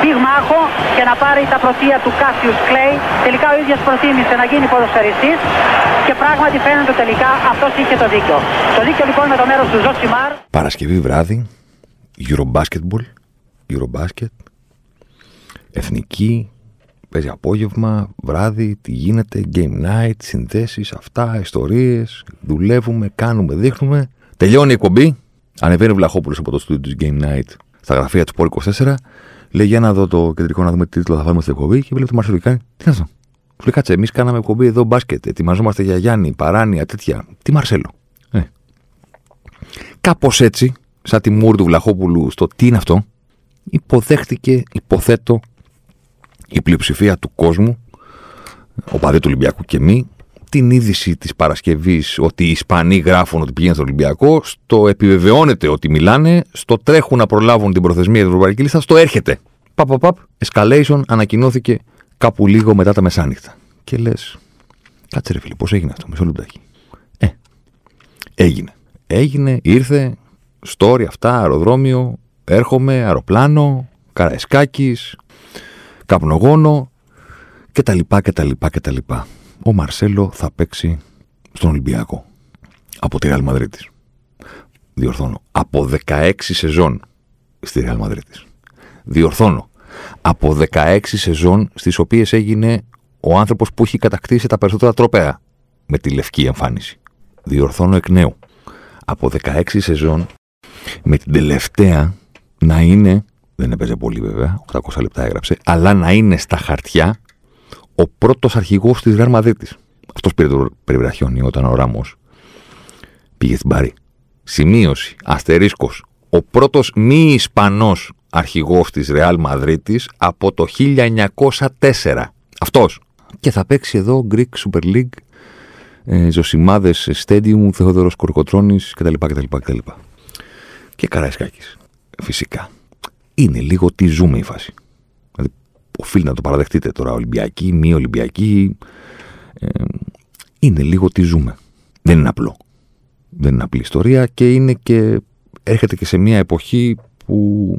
πυγμάχο και να πάρει τα πρωτεία του Κάσιους Κλέι. Τελικά ο ίδιος προτίμησε να γίνει ποδοσφαιριστής και πράγματι φαίνεται τελικά αυτός είχε το δίκιο. Το δίκιο λοιπόν με το μέρος του Ζοσιμάρ. Παρασκευή βράδυ, Eurobasket, εθνική. Παίζει απόγευμα, βράδυ, τι γίνεται, game night, συνθέσεις, αυτά, ιστορίες, δουλεύουμε, κάνουμε, δείχνουμε. Τελειώνει η εκπομπή, ανεβαίνει ο Βλαχόπουλος από το στούντιο της Game Night στα γραφεία του Πόρ 24, λέει για να δω το κεντρικό, να δούμε τι τίτλο θα βάλουμε στην εκπομπή και βλέπει το Μαρσέλο Βηκάνη. Τι να σου λέει, κάτσε, εμείς κάναμε εκπομπή εδώ μπάσκετ, ετοιμαζόμαστε για Γιάννη, παράνοια, τέτοια. Τι Μαρσέλο. Κάπως έτσι, σαν τη μούρ του Βλαχόπουλου στο τι είναι αυτό, υποδέχτηκε, υποθέτω, η πλειοψηφία του κόσμου, οπαδοί του Ολυμπιακού και εμεί, την είδηση της Παρασκευής ότι οι Ισπανοί γράφουν ότι πηγαίνουν στον Ολυμπιακό, στο επιβεβαιώνεται ότι μιλάνε, στο τρέχουν να προλάβουν την προθεσμία της Ευρωπαϊκής Λίστας, στο έρχεται. Παπαπαπ, Escalation ανακοινώθηκε κάπου λίγο μετά τα μεσάνυχτα. Και λες, κάτσε ρε φίλε, πώς έγινε αυτό, μισό λεπτάκι. Έγινε. Έγινε, ήρθε, story αυτά, αεροδρόμιο, έρχομαι, αεροπλάνο, Καραϊσκάκης, καπνογόνο κτλ. Ο Μαρσέλο θα παίξει στον Ολυμπιακό από τη Ρεάλ Μαδρίτη. Διορθώνω. Από 16 σεζόν στη Ρεάλ Μαδρίτη. Διορθώνω. Από 16 σεζόν στις οποίες έγινε ο άνθρωπος που έχει κατακτήσει τα περισσότερα τρόπαια με τη λευκή εμφάνιση. Διορθώνω εκ νέου. Από 16 σεζόν με την τελευταία να είναι. Δεν έπαιζε πολύ βέβαια, 800 λεπτά έγραψε, αλλά να είναι στα χαρτιά ο πρώτος αρχηγός της Ρεάλ Μαδρίτης. Αυτός πήρε το περιβραχιόνι όταν ο Ράμος πήγε στην Παρί. Σημείωση, αστερίσκος, ο πρώτος μη Ισπανός αρχηγός της Ρεάλ Μαδρίτης από το 1904. Αυτός. Και θα παίξει εδώ Greek Super League, Ζωσιμάδες Stadium, Θεόδωρος Κολοκοτρώνης κτλ. Και Καραϊσκάκης, φυσικά. Είναι λίγο τι ζούμε η φάση. Δηλαδή, οφείλει να το παραδεχτείτε τώρα. Ολυμπιακή, μη Ολυμπιακή. Είναι λίγο τι ζούμε. Δεν είναι απλό. Δεν είναι απλή ιστορία και είναι και. Έρχεται και σε μια εποχή που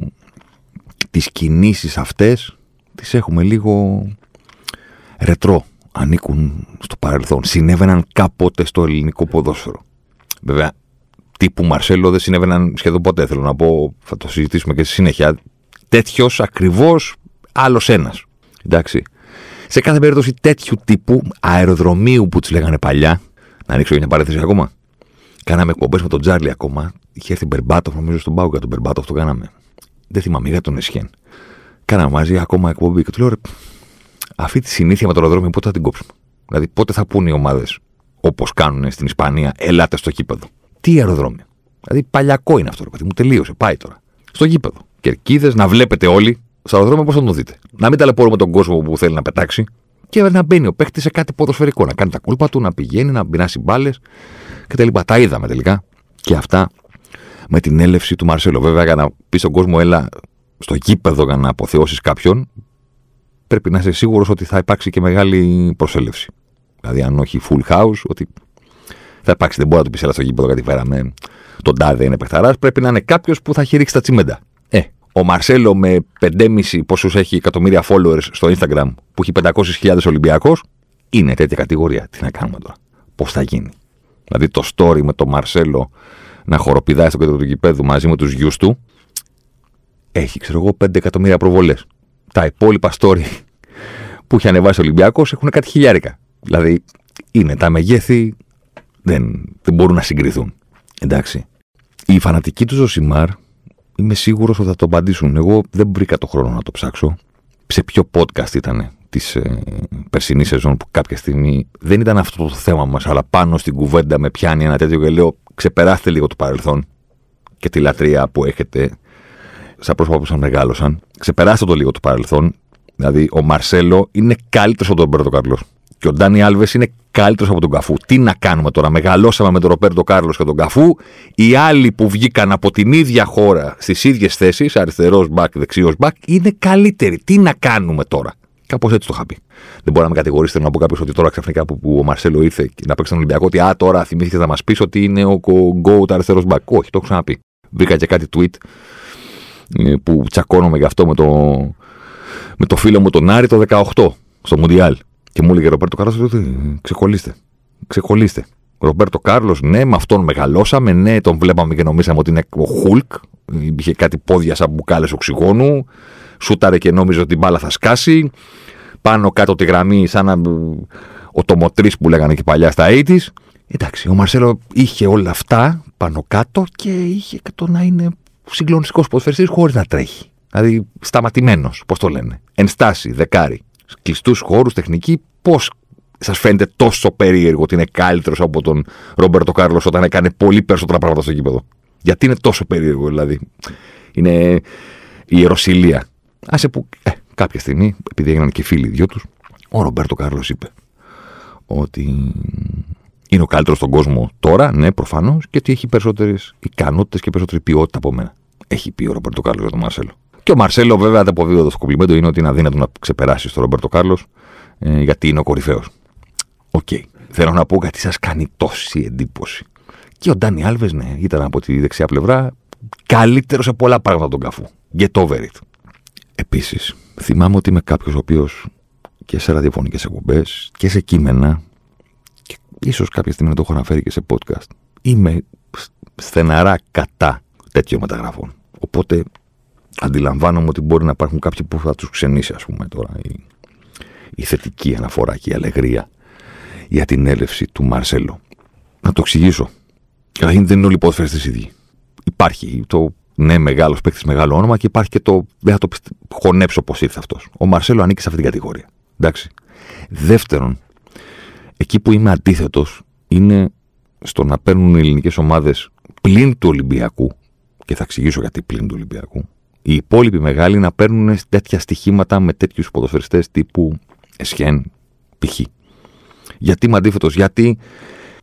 τις κινήσεις αυτές τις έχουμε λίγο ρετρό. Ανήκουν στο παρελθόν. Συνέβαιναν κάποτε στο ελληνικό ποδόσφαιρο. Βέβαια. Τύπου Μαρσέλο δεν συνέβαιναν σχεδόν ποτέ. Θέλω να πω, θα το συζητήσουμε και στη συνέχεια. Τέτοιος ακριβώς άλλος ένας. Εντάξει. Σε κάθε περίπτωση τέτοιου τύπου αεροδρομίου που τους λέγανε παλιά. Να ανοίξω για μια παρένθεση ακόμα. Κάναμε εκπομπές με τον Τζάρλι ακόμα. Είχε έρθει Μπερμπάτοφ, νομίζω στον Πάουκα. Τον Μπερμπάτοφ το κάναμε. Δεν θυμάμαι, για τον Εσχέν. Κάναμε μαζί ακόμα εκπομπή. Και του λέω, ρε, αυτή τη συνήθεια με το αεροδρόμιο πότε θα την κόψουμε. Δηλαδή, πότε θα πούνε οι ομάδες όπως κάνουν στην Ισπανία, ελάτε στο γήπεδο. Τι αεροδρόμιο. Δηλαδή, παλιακό είναι αυτό το παιδί μου. Τελείωσε. Πάει τώρα. Στο γήπεδο. Κερκίδες, να βλέπετε όλοι. Στο αεροδρόμιο, πώς θα τον δείτε. Να μην ταλαιπωρούμε τον κόσμο που θέλει να πετάξει και να μπαίνει ο παίχτης σε κάτι ποδοσφαιρικό. Να κάνει τα κόλπα του, να πηγαίνει, να πεινάσει μπάλες κτλ. Τα είδαμε τελικά. Και αυτά με την έλευση του Μαρσέλο. Βέβαια, για να πει στον κόσμο, έλα στο γήπεδο για να αποθεώσεις κάποιον, πρέπει να είσαι σίγουρος ότι θα υπάρξει και μεγάλη προσέλευση. Δηλαδή, αν όχι full house, ότι. Θα υπάρξει, δεν μπορεί να του πει έλα στο γήπεδο κάτι φέραμε. Τον τάδε είναι παιχταράς. Πρέπει να είναι κάποιος που θα έχει ρίξει τα τσιμέντα. Ο Μαρσέλο με 5,5 πόσους έχει εκατομμύρια followers στο Instagram που έχει 500.000 Ολυμπιακός, είναι τέτοια κατηγορία. Τι να κάνουμε τώρα. Πώς θα γίνει. Δηλαδή το story με τον Μαρσέλο να χοροπηδάει στο κέντρο του γηπέδου μαζί με τους γιους του έχει, ξέρω εγώ, 5 εκατομμύρια προβολές. Τα υπόλοιπα story που έχει ανεβάσει ο Ολυμπιακός έχουν κάτι χιλιάρικα. Δηλαδή είναι τα μεγέθη. Δεν μπορούν να συγκριθούν. Εντάξει. Οι φανατικοί του Ζοσιμάρ είμαι σίγουρος ότι θα το απαντήσουν. Εγώ δεν βρήκα το χρόνο να το ψάξω. Σε ποιο podcast ήταν της περσινής σεζόν που κάποια στιγμή δεν ήταν αυτό το θέμα μας, αλλά πάνω στην κουβέντα με πιάνει ένα τέτοιο και λέω ξεπεράστε λίγο το παρελθόν και τη λατρεία που έχετε σαν πρόσωπα που σας μεγάλωσαν. Ξεπεράστε το λίγο το παρελθόν. Δηλαδή ο Μαρσέλο είναι καλύτερος από τον Ρομπέρτο Κάρλος. Και ο Ντάνι Άλβες είναι καλύτερος από τον Καφού. Τι να κάνουμε τώρα, μεγαλώσαμε με τον Ρομπέρτο Κάρλος και τον Καφού. Οι άλλοι που βγήκαν από την ίδια χώρα στις ίδιες θέσεις, αριστερός μπακ, δεξιός μπακ, είναι καλύτεροι. Τι να κάνουμε τώρα. Κάπως έτσι το είχα πει. Δεν μπορώ να με κατηγορήσετε να πω κάποιος ότι τώρα ξαφνικά που ο Μαρσέλο ήρθε να παίξει τον Ολυμπιακό, ότι τώρα θυμήθηκε να μας πεις ότι είναι ο Γκόουτ αριστερός μπακ. Όχι, το έχω ξαναπεί. Βρήκα και κάτι tweet που τσακώνομαι γι' αυτό με το φίλο μου τον Άρη το 18 στο Μουντιάλ. Και μου έλεγε Ρομπέρτο Κάρλος ότι ξεκολλήστε. Ρομπέρτο Κάρλος, ναι, με αυτόν μεγαλώσαμε, ναι, τον βλέπαμε και νομίσαμε ότι είναι ο Χουλκ. Είχε κάτι πόδια σαν μπουκάλες οξυγόνου. Σούταρε και νόμιζε ότι η μπάλα θα σκάσει. Πάνω κάτω τη γραμμή, σαν ο τομοτρής που λέγανε και παλιά στα 80's. Εντάξει, ο Μαρσέλο είχε όλα αυτά πάνω κάτω και είχε και το να είναι συγκλονιστικός ποδοσφαιριστής χωρίς να τρέχει. Δηλαδή σταματημένος, πώς το λένε. Ενστάση, δεκάρι. Κλειστούς χώρους, τεχνική. Πώς σας φαίνεται τόσο περίεργο ότι είναι καλύτερος από τον Ρομπέρτο Κάρλος όταν έκανε πολύ περισσότερα πράγματα στο γήπεδο? Γιατί είναι τόσο περίεργο, δηλαδή? Είναι ιεροσυλία. Άσε που κάποια στιγμή, επειδή έγιναν και φίλοι δυο τους, ο Ρομπέρτο Κάρλος είπε ότι είναι ο καλύτερος στον κόσμο τώρα, ναι, προφανώς, και ότι έχει περισσότερες ικανότητες και περισσότερη ποιότητα από μένα. Έχει πει ο Ρομπέρτο Κάρλος για τον Μαρσέλο. Και ο Μαρσέλο, βέβαια, το αποδίδωτο στο κομπλιμέντο είναι ότι είναι αδύνατο να ξεπεράσει τον Ρομπέρτο Κάρλος, γιατί είναι ο κορυφαίος. Οκ. Θέλω να πω γιατί σας κάνει τόση εντύπωση. Και ο Ντάνι Άλβες, ναι, ήταν από τη δεξιά πλευρά καλύτερος σε πολλά πράγματα τον Καφού. Get over it. Επίσης, θυμάμαι ότι είμαι κάποιος ο οποίος και σε ραδιοφωνικές εκπομπές και σε κείμενα, και ίσως κάποια στιγμή να το έχω αναφέρει και σε podcast, είμαι στεναρά κατά τέτοιων μεταγραφών. Οπότε αντιλαμβάνομαι ότι μπορεί να υπάρχουν κάποιοι που θα τους ξενήσει, ας πούμε, τώρα η θετική αναφορά και η αλεγρία για την έλευση του Μαρσέλο. Να το εξηγήσω. Καταρχήν, δεν είναι όλοι οι ποδοσφαιριστές ίδιοι. Υπάρχει το ναι, μεγάλος παίκτης, μεγάλο όνομα, και υπάρχει και το δεν θα το χωνέψω πως ήρθε αυτός. Ο Μαρσέλο ανήκει σε αυτή την κατηγορία. Εντάξει. Δεύτερον, εκεί που είμαι αντίθετος είναι στο να παίρνουν οι ελληνικές ομάδες πλην του Ολυμπιακού, και θα εξηγήσω γιατί πλην του Ολυμπιακού. Οι υπόλοιποι μεγάλοι να παίρνουν τέτοια στοιχήματα με τέτοιους ποδοσφαιριστές τύπου Εσχέν, π.χ. Γιατί είμαι αντίθετος? Γιατί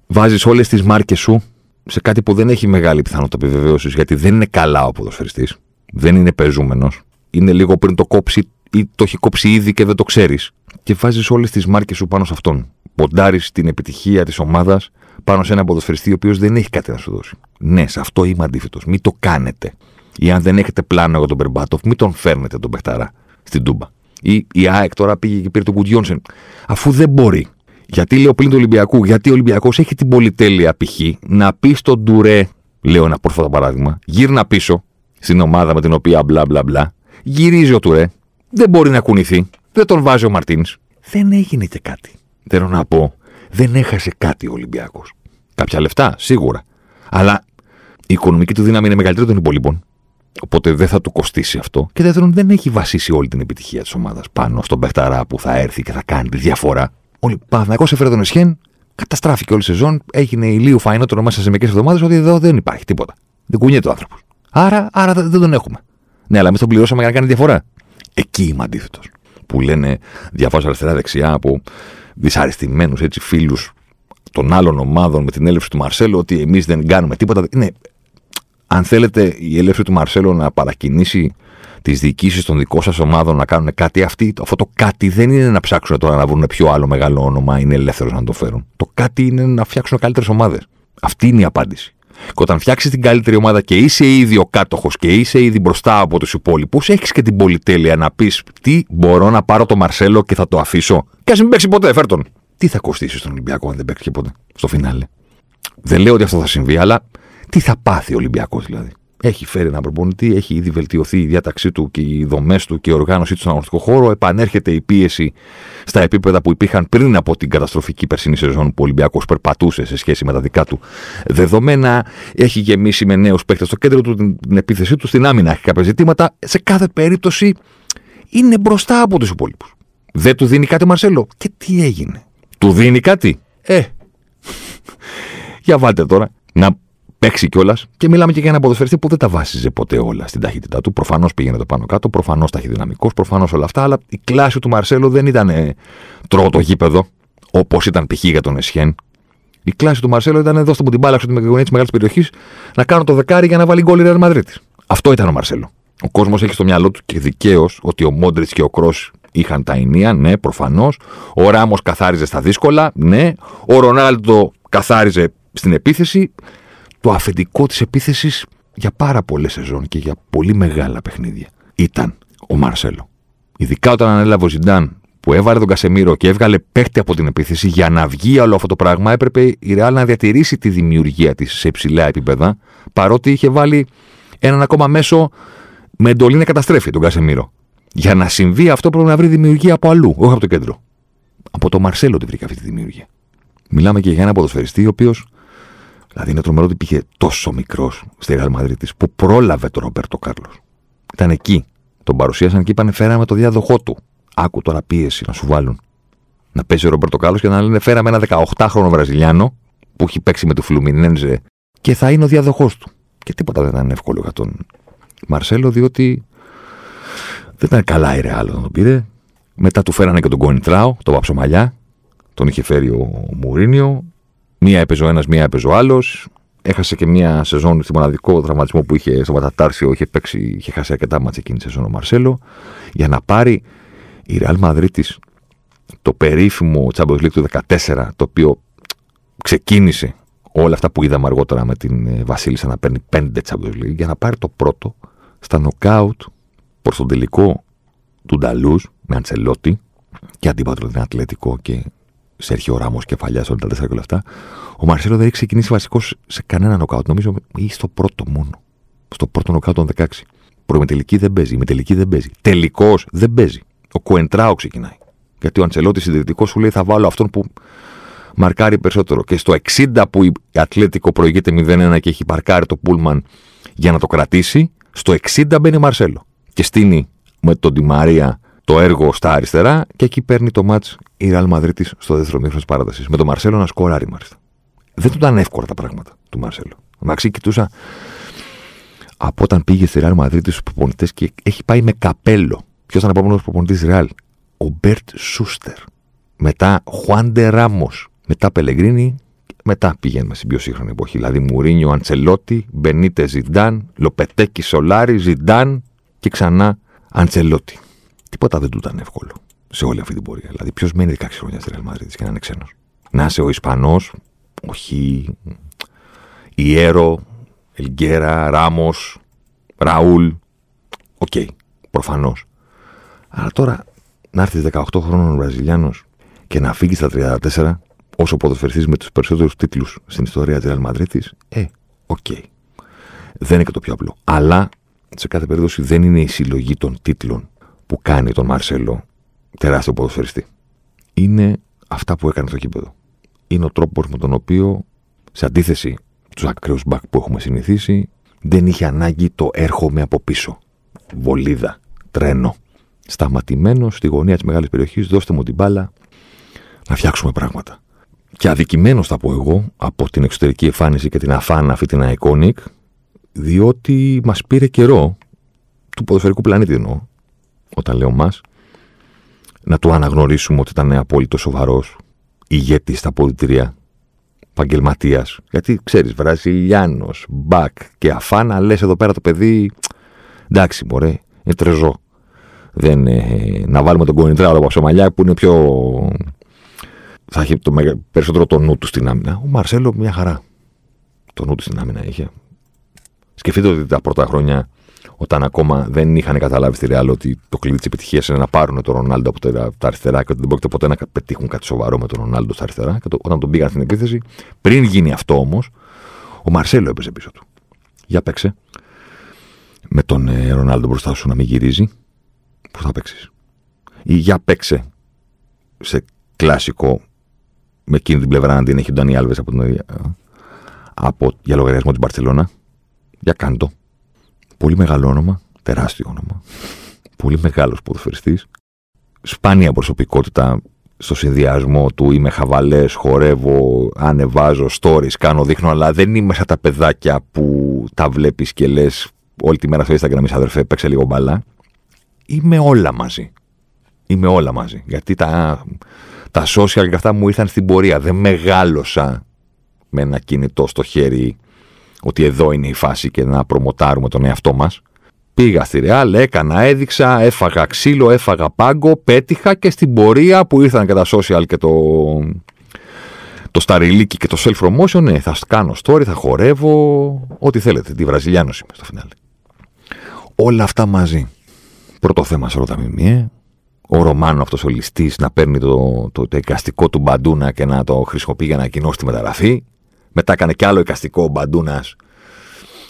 βάζεις όλες τις μάρκες σου σε κάτι που δεν έχει μεγάλη πιθανότητα επιβεβαίωσης, γιατί δεν είναι καλά ο ποδοσφαιριστής, δεν είναι πεζούμενος, είναι λίγο πριν το κόψει ή το έχει κόψει ήδη και δεν το ξέρεις. Και βάζεις όλες τις μάρκες σου πάνω σε αυτόν. Ποντάρεις την επιτυχία της ομάδας πάνω σε έναν ποδοσφαιριστή ο οποίος δεν έχει κάτι να σου δώσει. Ναι, σε αυτό είμαι αντίθετος. Μην το κάνετε. Ή αν δεν έχετε πλάνο για τον Μπερμπάτοφ, μην τον φέρνετε τον παιχταρά στην Τούμπα. Ή η ΑΕΚ τώρα πήγε και πήρε τον Κουντιόνσεν, αφού δεν μπορεί. Γιατί λέω πλήν του Ολυμπιακού? Γιατί ο Ολυμπιακός έχει την πολυτέλεια, π.χ., να πει στον Ντουρέ, λέω ένα πρόσφατο παράδειγμα, γύρνα πίσω στην ομάδα με την οποία μπλα μπλα μπλα, γυρίζει ο Ντουρέ, δεν μπορεί να κουνηθεί, δεν τον βάζει ο Μαρτίνς. Δεν έγινε και κάτι. Θέλω να πω, δεν έχασε κάτι ο Ολυμπιακός. Κάποια λεφτά, σίγουρα. Αλλά η οικονομική του δύναμη είναι μεγαλύτερη των υπολείπων. Οπότε δεν θα του κοστίσει αυτό. Και δεύτερον, δεν έχει βασίσει όλη την επιτυχία της ομάδας πάνω στον παιχταρά που θα έρθει και θα κάνει τη διαφορά. Ο Παναθηναϊκός έφερε τον Εσχέν, καταστράφηκε όλη η σεζόν, έγινε ηλίου φαϊνότερο μέσα σε μερικές εβδομάδες ότι εδώ δεν υπάρχει τίποτα. Δεν κουνιέται ο άνθρωπος. Άρα δεν τον έχουμε. Ναι, αλλά εμείς τον πληρώσαμε για να κάνει διαφορά. Εκεί είμαι αντίθετος. Που λένε, διαβάζω αριστερά-δεξιά από δυσαρεστημένους φίλους των άλλων ομάδων με την έλευση του Μαρσέλο, ότι εμείς δεν κάνουμε τίποτα. Ναι. Αν θέλετε η έλευση του Μαρσέλο να παρακινήσει τις διοικήσεις των δικών σας ομάδων να κάνουν κάτι, αυτό το κάτι δεν είναι να ψάξουν τώρα να βρουν πιο άλλο μεγάλο όνομα, είναι ελεύθερος να το φέρουν. Το κάτι είναι να φτιάξουν καλύτερες ομάδες. Αυτή είναι η απάντηση. Και όταν φτιάξεις την καλύτερη ομάδα και είσαι ήδη ο κάτοχος και είσαι ήδη μπροστά από τους υπόλοιπους, έχεις και την πολυτέλεια να πεις τι μπορώ να πάρω το Μαρσέλο και θα το αφήσω. Και ας μην παίξει ποτέ, φέρ τον. Τι θα κοστίσει στον Ολυμπιακό αν δεν παίξει ποτέ στο φινάλε? Δεν λέω ότι αυτό θα συμβεί, αλλά τι θα πάθει ο Ολυμπιακός δηλαδή? Έχει φέρει έναν προπονητή, έχει ήδη βελτιωθεί η διάταξή του και οι δομές του και η οργάνωσή του στον αγωνιστικό χώρο. Επανέρχεται η πίεση στα επίπεδα που υπήρχαν πριν από την καταστροφική περσινή σεζόν που ο Ολυμπιακός περπατούσε σε σχέση με τα δικά του δεδομένα. Έχει γεμίσει με νέους παίκτες στο κέντρο του την επίθεσή του, στην άμυνα έχει κάποια ζητήματα. Σε κάθε περίπτωση είναι μπροστά από τους υπόλοιπους. Δεν του δίνει κάτι ο Μαρσέλο. Και τι έγινε? Του δίνει κάτι? Για βάλτε τώρα να παίξει κιόλας, και μιλάμε και για ένα ποδοσφαιριστή που δεν τα βάσιζε ποτέ όλα στην ταχύτητά του. Προφανώς πήγαινε το πάνω κάτω, προφανώς ταχυδυναμικός, προφανώς όλα αυτά, αλλά η κλάση του Μαρσέλο δεν ήταν τρώω το γήπεδο. όπως ήταν π.χ. για τον Εσχέν. Η κλάση του Μαρσέλο ήταν: δώστε μου την μπάλα στην γωνία τη μεγάλη περιοχή να κάνω το δεκάρι για να βάλει γκολ η Ρεάλ Μαδρίτη. Αυτό ήταν ο Μαρσέλο. Ο κόσμος έχει στο μυαλό του και δικαίως ότι ο Μόντριτς και ο Κρός είχαν τα ενία, ναι, προφανώς. Ο Ράμος καθάριζε στα δύσκολα, ναι. Ο Ρονάλντο καθάριζε στην επίθεση. Το αφεντικό της επίθεσης για πάρα πολλές σεζόν και για πολύ μεγάλα παιχνίδια ήταν ο Μαρσέλο. Ειδικά όταν ανέλαβε ο Ζιντάν που έβαλε τον Κασεμίρο και έβγαλε παίχτη από την επίθεση, για να βγει όλο αυτό το πράγμα έπρεπε η Ρεάλ να διατηρήσει τη δημιουργία της σε υψηλά επίπεδα, παρότι είχε βάλει έναν ακόμα μέσο με εντολή να καταστρέφει τον Κασεμίρο. Για να συμβεί αυτό πρέπει να βρει δημιουργία από αλλού, όχι από το κέντρο. Από τον Μαρσέλο τη βρήκα αυτή τη δημιουργία. Μιλάμε και για έναν ποδοσφαιριστή, ο οποίος. Δηλαδή είναι τρομερό ότι πήγε τόσο μικρός στη Ρεάλ Μαδρίτης που πρόλαβε τον Ρομπέρτο Κάρλος. Ήταν εκεί. Τον παρουσίασαν και είπανε: φέραμε το διάδοχό του. Άκου τώρα πίεση να σου βάλουν. Να παίζει ο Ρομπέρτο Κάρλος και να λένε: φέραμε ένα 18χρονο Βραζιλιάνο που έχει παίξει με το Φλουμινένζε και θα είναι ο διάδοχός του. Και τίποτα δεν ήταν εύκολο για τον Μαρσέλο, διότι δεν ήταν καλά η Ρεάλ όταν τον πήρε. Μετά του φέρανε και τον Κονιτράο, τον Παψομαλιά. Τον είχε φέρει ο Μουρίνιο. Μία έπαιζε ο ένας, μία έπαιζε ο άλλος. Έχασε και μία σεζόν στη μοναδικό τραυματισμό που είχε στο Μετατάρσιο. Είχε χάσει αρκετά μάτς εκείνη τη σεζόν ο Μαρσέλο. Για να πάρει η Ρεάλ Μαδρίτης το περίφημο Champions League του 2014, το οποίο ξεκίνησε όλα αυτά που είδαμε αργότερα με την Βασίλισσα να παίρνει 5 Champions League, για να πάρει το πρώτο στα νοκάουτ προς τον τελικό του Νταλούς με Αντσελότι και αντίπατρο την Ατλετικό και Σέρχιο Ράμος κεφαλιά στο 94 και όλα αυτά. Ο Μαρσέλο δεν έχει ξεκινήσει βασικός σε κανένα νοκάουτ, νομίζω, ή στο πρώτο μόνο. Στο πρώτο νοκάουτ των 16. Προημιτελική δεν παίζει, ημιτελική δεν παίζει. Τελικός δεν παίζει. Ο Κουεντράο ξεκινάει. Γιατί ο Αντσελότι συντηρητικός σου λέει: θα βάλω αυτόν που μαρκάρει περισσότερο. Και στο 60 που η Ατλέτικο προηγείται 0-1 και έχει παρκάρει το Πούλμαν για να το κρατήσει, στο 60 μπαίνει ο Μαρσέλο. Και στείνει με τον Ντι Μαρία το έργο στα αριστερά και εκεί παίρνει το μάτς η Ρεάλ Μαδρίτης στο δεύτερο μήχρονο της παράτασης. Με τον Μαρσέλο να σκοράρει μάλιστα. Δεν του ήταν εύκολα τα πράγματα του Μαρσέλο. Μαξί, κοιτούσα από όταν πήγε στη Ρεάλ Μαδρίτη στους προπονητές και έχει πάει με καπέλο. Ποιος ήταν ο επόμενος προπονητής της Ρεάλ? Ο Μπέρτ Σούστερ. Μετά Χουάντε Ράμος. Μετά Πελεγκρίνη. Μετά πηγαίνουμε στην πιο σύγχρονη εποχή. Δηλαδή Μουρίνιο, Αντσελότι, Μπενίτε Ζιντάν, Λοπετέκι Σολάρι, Ζιντάν και ξανά Αντσελότι. Τίποτα δεν του ήταν εύκολο σε όλη αυτή την πορεία. Δηλαδή, ποιος μένει 16 χρόνια στη Ρεάλ Μαδρίτης και να είναι ξένος? Να είσαι ο Ισπανός, όχι Ιέρο, Ελγκέρα, Ράμος, Ραούλ. Οκ, προφανώς. Αλλά τώρα να έρθεις 18 χρόνων Βραζιλιάνος και να φύγεις στα 34, όσο ποδοσφαιριστής με τους περισσότερους τίτλους στην ιστορία της Ρεάλ Μαδρίτης, οκ. Δεν είναι και το πιο απλό. Αλλά σε κάθε περίπτωση δεν είναι η συλλογή των τίτλων που κάνει τον Μαρσέλο τεράστιο ποδοσφαιριστή. Είναι αυτά που έκανε στο γήπεδο. Είναι ο τρόπος με τον οποίο, σε αντίθεση στους ακραίους μπακ που έχουμε συνηθίσει, δεν είχε ανάγκη το έρχομαι από πίσω. Βολίδα, τρένο. Σταματημένο στη γωνία της μεγάλης περιοχής, δώστε μου την μπάλα να φτιάξουμε πράγματα. Και αδικημένος θα πω εγώ από την εξωτερική εμφάνιση και την αφάνα αυτή την Iconic, διότι μας πήρε καιρό, του ποδοσφαιρικού πλανήτη εννοώ, όταν λέω μας, να του αναγνωρίσουμε ότι ήταν απόλυτο σοβαρός, ηγέτης στα αποδυτηρία, επαγγελματίας. Γιατί ξέρεις, Βραζιλιάνος, μπακ και αφάνα, λες εδώ πέρα το παιδί, εντάξει μωρέ, είναι τρεζό. Δεν, να βάλουμε τον Κονιτράο από Ψωμαλιά που είναι πιο. Θα έχει το περισσότερο το νου του στην άμυνα. Ο Μαρσέλο μια χαρά. Το νου του στην άμυνα είχε. Σκεφτείτε ότι τα πρώτα χρόνια, όταν ακόμα δεν είχαν καταλάβει στη Ρεάλ ότι το κλειδί της επιτυχίας είναι να πάρουν τον Ρονάλντο από τα αριστερά και ότι δεν πρόκειται ποτέ να πετύχουν κάτι σοβαρό με τον Ρονάλντο στα αριστερά, και όταν τον πήγαν στην επίθεση, πριν γίνει αυτό όμως, ο Μαρσέλο έπαιζε πίσω του. Για παίξε. Με τον Ρονάλντο μπροστά σου να μην γυρίζει. Που θα παίξεις. Ή για παίξε σε κλασικό με εκείνη την πλευρά να την έχει ο Ντάνι Άλβες για λογαριασμό της Μπαρτσελώνα. Για κάντο. Πολύ μεγάλο όνομα, τεράστιο όνομα. Πολύ μεγάλος ποδοσφαιριστής. Σπάνια προσωπικότητα στο συνδυασμό του είμαι χαβαλές, χορεύω, ανεβάζω stories, κάνω, δείχνω, αλλά δεν είμαι σαν τα παιδάκια που τα βλέπεις και λες όλη τη μέρα στο Instagram, αδερφέ, παίξε λίγο μπαλά. Είμαι όλα μαζί. Γιατί τα Τα social και αυτά μου ήρθαν στην πορεία. Δεν μεγάλωσα με ένα κινητό στο χέρι ότι εδώ είναι η φάση και να προμοτάρουμε τον εαυτό μας. Πήγα στη Ρεάλ, έκανα, έδειξα, έφαγα ξύλο, έφαγα πάγκο, πέτυχα και στην πορεία που ήρθαν και τα social και το σταριλίκι και το self-promotion, ναι, θα κάνω story, θα χορεύω, ό,τι θέλετε. Τη Βραζιλιάνος είμαι στο φινάλι. Όλα αυτά μαζί. Πρώτο θέμα σε ρώτα μιμιέ. Ο Ρωμάνο αυτός ο ληστής να παίρνει το εικαστικό του Μπαντούνα και να το χρησιμοποιεί για να ανακοινώσει τη μεταγραφή. Μετά έκανε κι άλλο εικαστικό ο Μπαντούνας,